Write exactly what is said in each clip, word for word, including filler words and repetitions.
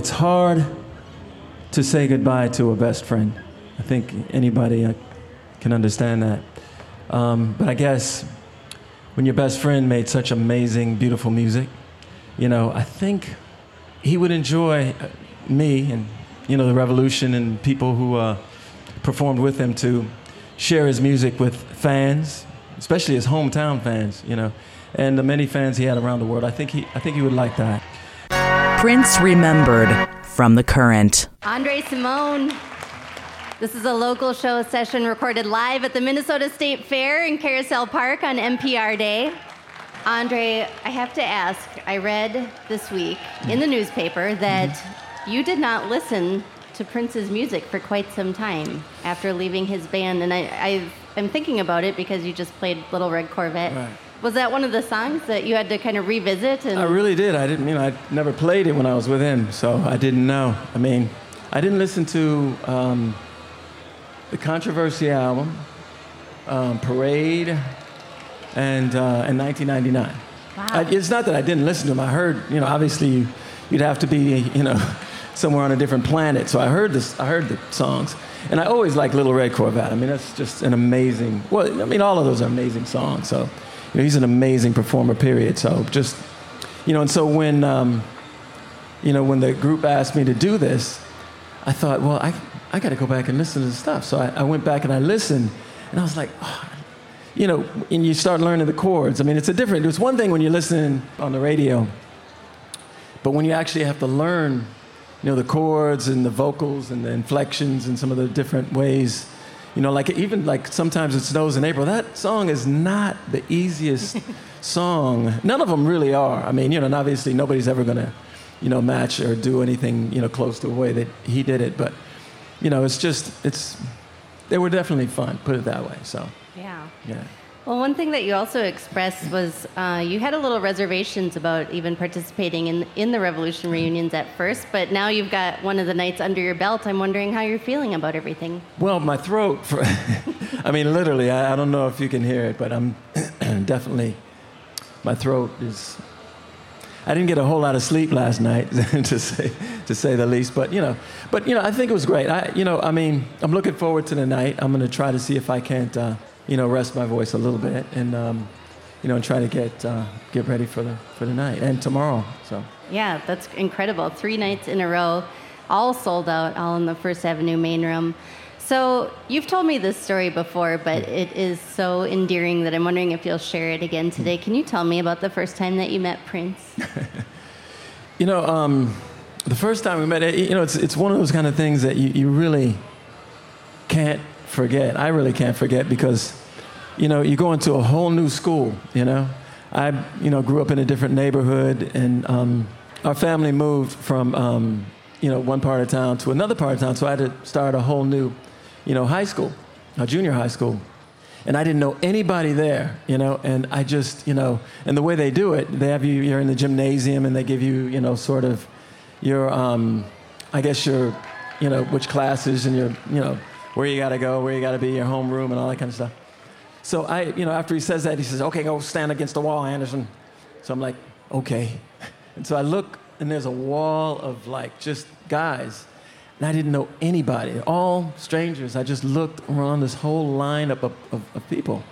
it's hard to say goodbye to a best friend. I think anybody can understand that. Um, but I guess when your best friend made such amazing, beautiful music, you know, I think he would enjoy me and, you know, the Revolution and people who uh, performed with him to share his music with fans, especially his hometown fans, you know, and the many fans he had around the world. I think he, I think he would like that. Prince remembered from The Current. Andre Simone. This is a local show session recorded live at the Minnesota State Fair in Carousel Park on N P R Day. Andre, I have to ask, I read this week in the newspaper that mm-hmm. you did not listen to Prince's music for quite some time after leaving his band, and I, I, I'm thinking about it because you just played Little Red Corvette. Right. Was that one of the songs that you had to kind of revisit? And I really did. I didn't, you know, I never played it when I was with him, so I didn't know. I mean, I didn't listen to... Um, the Controversy album, um, Parade, and uh, and nineteen ninety-nine. Wow. I, it's not that I didn't listen to them. I heard, you know, obviously you'd have to be, you know, somewhere on a different planet. So I heard this. I heard the songs, and I always liked Little Red Corvette. I mean, that's just an amazing. Well, I mean, all of those are amazing songs. So, you know, he's an amazing performer. Period. So just, you know, and so when, um, you know, when the group asked me to do this, I thought, well, I. I got to go back and listen to the stuff. So I, I went back and I listened, and I was like, oh, you know, and you start learning the chords. I mean, it's a different, it's one thing when you're listening on the radio, but when you actually have to learn, you know, the chords and the vocals and the inflections and some of the different ways, you know, like even like Sometimes It Snows in April, that song is not the easiest song. None of them really are. I mean, you know, and obviously nobody's ever going to, you know, match or do anything, you know, close to the way that he did it, but you know, it's just, it's, they were definitely fun, put it that way, so. Yeah. Yeah. Well, one thing that you also expressed was uh, you had a little reservations about even participating in, in the Revolution reunions at first, but now you've got one of the nights under your belt. I'm wondering how you're feeling about everything. Well, my throat, for, I mean, literally, I, I don't know if you can hear it, but I'm definitely, my throat is, I didn't get a whole lot of sleep last night, to say to say the least. But you know, but you know, I think it was great. I, you know, I mean, I'm looking forward to the night. I'm going to try to see if I can't, uh, you know, rest my voice a little bit, and um, you know, and try to get uh, get ready for the for the night and tomorrow. So yeah, that's incredible. Three nights in a row, all sold out, all in the First Avenue main room. So you've told me this story before, but it is so endearing that I'm wondering if you'll share it again today. Can you tell me about the first time that you met Prince? You know, um, the first time we met, you know, it's it's one of those kind of things that you, you really can't forget. I really can't forget because, you know, you go into a whole new school, you know. I, you know, grew up in a different neighborhood, and um, our family moved from, um, you know, one part of town to another part of town, so I had to start a whole new you know, high school, uh, junior high school. And I didn't know anybody there, you know, and I just, you know, and the way they do it, they have you, you're in the gymnasium and they give you, you know, sort of your, um, I guess your, you know, which classes and your, you know, where you got to go, where you got to be, your homeroom and all that kind of stuff. So I, you know, after he says that, he says, okay, go stand against the wall, Anderson. So I'm like, okay. And so I look and there's a wall of like just guys. And I didn't know anybody, all strangers. I just looked around this whole lineup of, of, of people.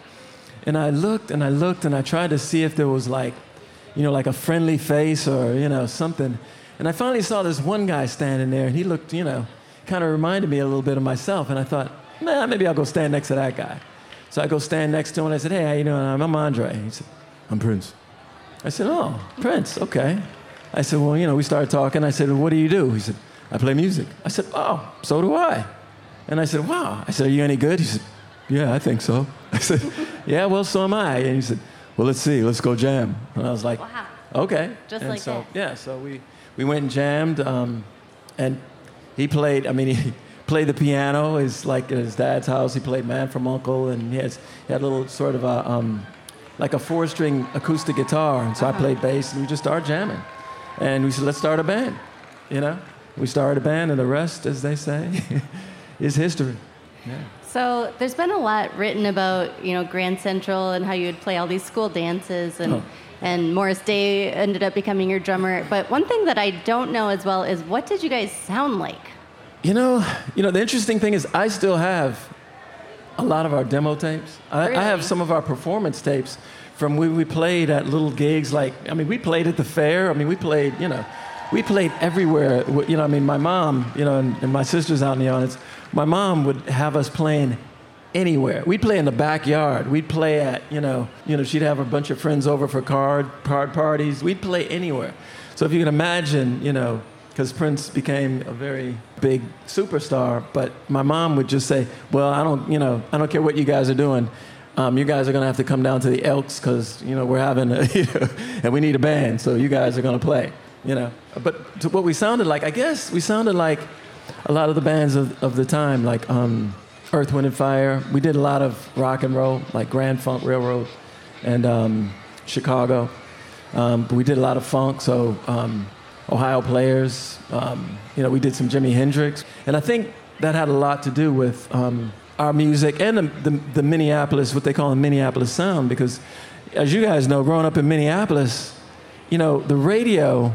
And I looked and I looked and I tried to see if there was like, you know, like a friendly face or, you know, something. And I finally saw this one guy standing there and he looked, you know, kind of reminded me a little bit of myself. And I thought, nah, maybe I'll go stand next to that guy. So I go stand next to him and I said, hey, how you doing? I'm Andre. He said, I'm Prince. I said, oh, Prince, okay. I said, well, you know, we started talking. I said, well, what do you do? He said, I play music. I said, oh, so do I. And I said, wow. I said, are you any good? He said, yeah, I think so. I said, yeah, well, so am I. And he said, well, let's see. Let's go jam. And I was like, wow. Okay. Just and like so, that. Yeah, so we, we went and jammed. Um, and he played, I mean, he played the piano. It's like at his dad's house. He played Man from U N C L E And he, has, he had a little sort of a, um, like a four-string acoustic guitar. And so uh-huh. I played bass. And we just started jamming. And we said, let's start a band, you know? We started a band, and the rest, as they say, is history. Yeah. So there's been a lot written about, you know, Grand Central and how you would play all these school dances, and oh. and Morris Day ended up becoming your drummer. But one thing that I don't know as well is, what did you guys sound like? You know, you know, the interesting thing is I still have a lot of our demo tapes. I, really? I have some of our performance tapes from when we played at little gigs. Like, I mean, we played at the fair. I mean, we played, you know, we played everywhere. You know, I mean, my mom, you know, and, and my sister's out in the audience. My mom would have us playing anywhere. We'd play in the backyard. We'd play at, you know, you know, she'd have a bunch of friends over for card, card parties. We'd play anywhere. So if you can imagine, you know, because Prince became a very big superstar, but my mom would just say, well, I don't, you know, I don't care what you guys are doing. Um, you guys are going to have to come down to the Elks because, you know, we're having a, you know, and we need a band, so you guys are going to play, you know. But to what we sounded like, I guess we sounded like a lot of the bands of, of the time, like um, Earth, Wind and Fire. We did a lot of rock and roll, like Grand Funk Railroad and um, Chicago. Um, but we did a lot of funk, so... Um, Ohio Players, um, you know, we did some Jimi Hendrix. And I think that had a lot to do with um, our music and the, the, the Minneapolis, what they call the Minneapolis sound, because as you guys know, growing up in Minneapolis, you know, the radio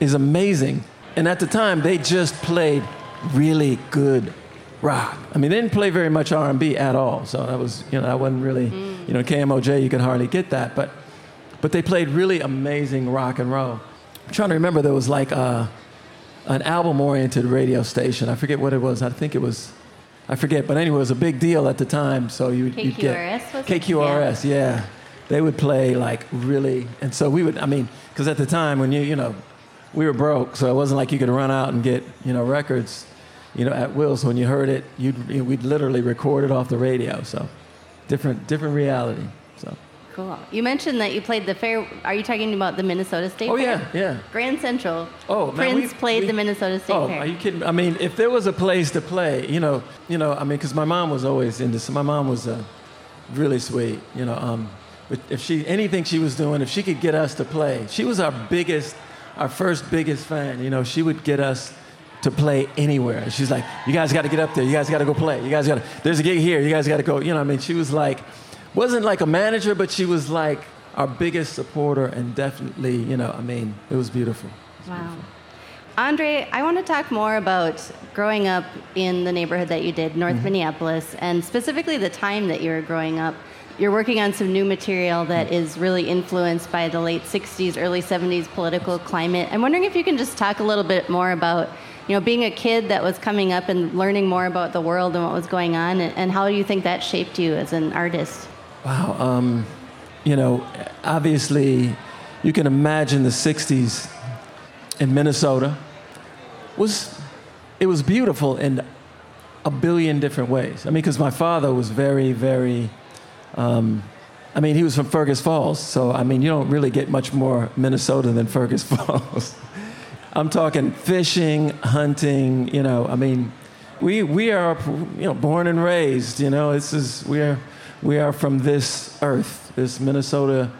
is amazing. And at the time, they just played really good rock. I mean, they didn't play very much R and B at all. So that was, you know, I wasn't really, you know, K M O J, you could hardly get that. But, but they played really amazing rock and roll. I'm trying to remember, there was like a, an album-oriented radio station. I forget what it was. I think it was, I forget. But anyway, it was a big deal at the time. So you, you'd get... K Q R S, was it? K Q R S, yeah. yeah. They would play like really... And so we would, I mean, because at the time when you, you know, we were broke. So it wasn't like you could run out and get, you know, records, you know, at will. So when you heard it, you'd, you know, we'd literally record it off the radio. So different, different reality, so... Cool. You mentioned that you played the fair. Are you talking about the Minnesota State Fair? Oh, yeah, yeah. Grand Central. Oh, man, Prince we, played we, the Minnesota State oh, Fair. Oh, are you kidding? I mean, if there was a place to play, you know, you know, I mean, because my mom was always into this. My mom was uh, really sweet, you know. Um, if she anything she was doing, if she could get us to play, she was our biggest, our first biggest fan. You know, she would get us to play anywhere. She's like, you guys got to get up there. You guys got to go play. You guys got to. There's a gig here. You guys got to go. You know, I mean, she was like. Wasn't like a manager, but she was like our biggest supporter, and definitely, you know, I mean, it was beautiful. It was wow. Beautiful. Andre, I want to talk more about growing up in the neighborhood that you did, North mm-hmm. Minneapolis, and specifically the time that you were growing up. You're working on some new material that is really influenced by the late sixties, early seventies political climate. I'm wondering if you can just talk a little bit more about, you know, being a kid that was coming up and learning more about the world and what was going on, and, and how you think that shaped you as an artist. Wow, um, you know, obviously, you can imagine the sixties in Minnesota was, it was beautiful in a billion different ways. I mean, because my father was very, very, um, I mean, he was from Fergus Falls, so, I mean, you don't really get much more Minnesota than Fergus Falls. I'm talking fishing, hunting, you know, I mean, we we are, you know, born and raised, you know, this is, we're... We are from this earth, this Minnesota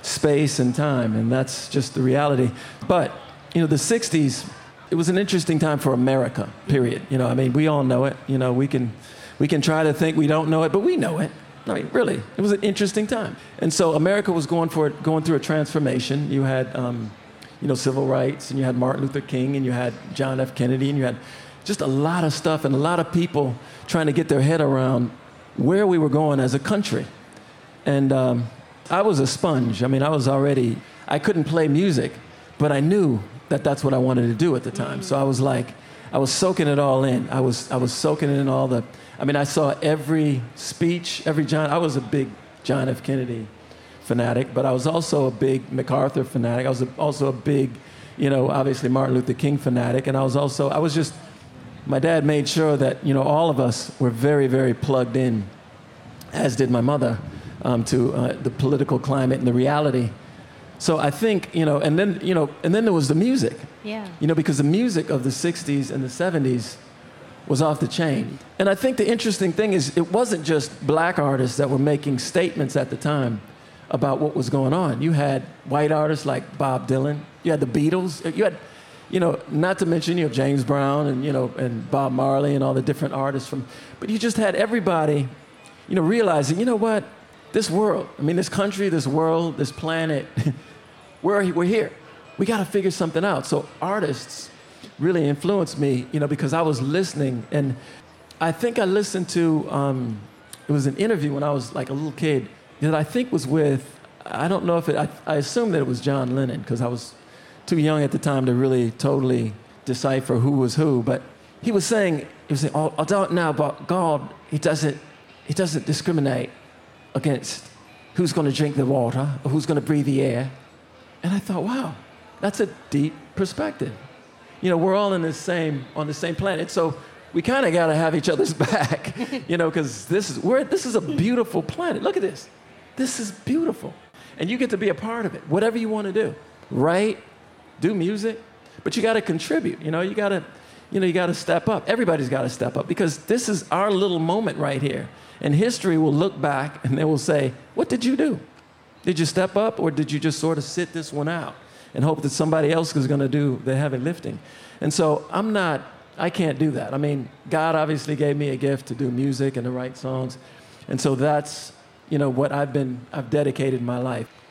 space and time, and that's just the reality. But, you know, the sixties, it was an interesting time for America, period. You know, I mean, we all know it. You know, we can we can try to think we don't know it, but we know it. I mean, really, it was an interesting time. And so America was going for it, going through a transformation. You had, um, you know, civil rights, and you had Martin Luther King, and you had John F. Kennedy, and you had just a lot of stuff and a lot of people trying to get their head around where we were going as a country. And um, I was a sponge. I mean, I was already, I couldn't play music, but I knew that that's what I wanted to do at the time. So I was like, I was soaking it all in. I was I was soaking in all the, I mean, I saw every speech, every John, I was a big John F. Kennedy fanatic, but I was also a big MacArthur fanatic. I was a, also a big, you know, obviously Martin Luther King fanatic. And I was also, I was just, my dad made sure that, you know, all of us were very, very plugged in, as did my mother, um, to uh, the political climate and the reality. So I think, you know, and then, you know, and then there was the music. Yeah. You know, because the music of the sixties and the seventies was off the chain. And I think the interesting thing is it wasn't just black artists that were making statements at the time about what was going on. You had white artists like Bob Dylan. You had the Beatles. You had... You know, not to mention, you know, James Brown and, you know, and Bob Marley and all the different artists from, but you just had everybody, you know, realizing, you know what, This world, I mean, this country, this world, this planet, we're, we're here. We got to figure something out. So artists really influenced me, you know, because I was listening. And I think I listened to, um, it was an interview when I was like a little kid that I think was with, I don't know if it, I, I assume that it was John Lennon because I was too young at the time to really totally decipher who was who. But he was saying, he was saying, although now about God, he doesn't, he doesn't discriminate against who's going to drink the water or who's going to breathe the air. And I thought, wow, that's a deep perspective. You know, we're all in the same, on the same planet, so we kind of got to have each other's back, you know, because this is we're, this is a beautiful planet. Look at this. This is beautiful. And you get to be a part of it, whatever you want to do. Write, do music, but you got to contribute. You know, you got to, you know, you got to step up. Everybody's got to step up because this is our little moment right here. And history will look back and they will say, what did you do? Did you step up or did you just sort of sit this one out and hope that somebody else is going to do the heavy lifting? And so I'm not, I can't do that. I mean, God obviously gave me a gift to do music and to write songs. And so that's, you know, what I've been, I've dedicated my life.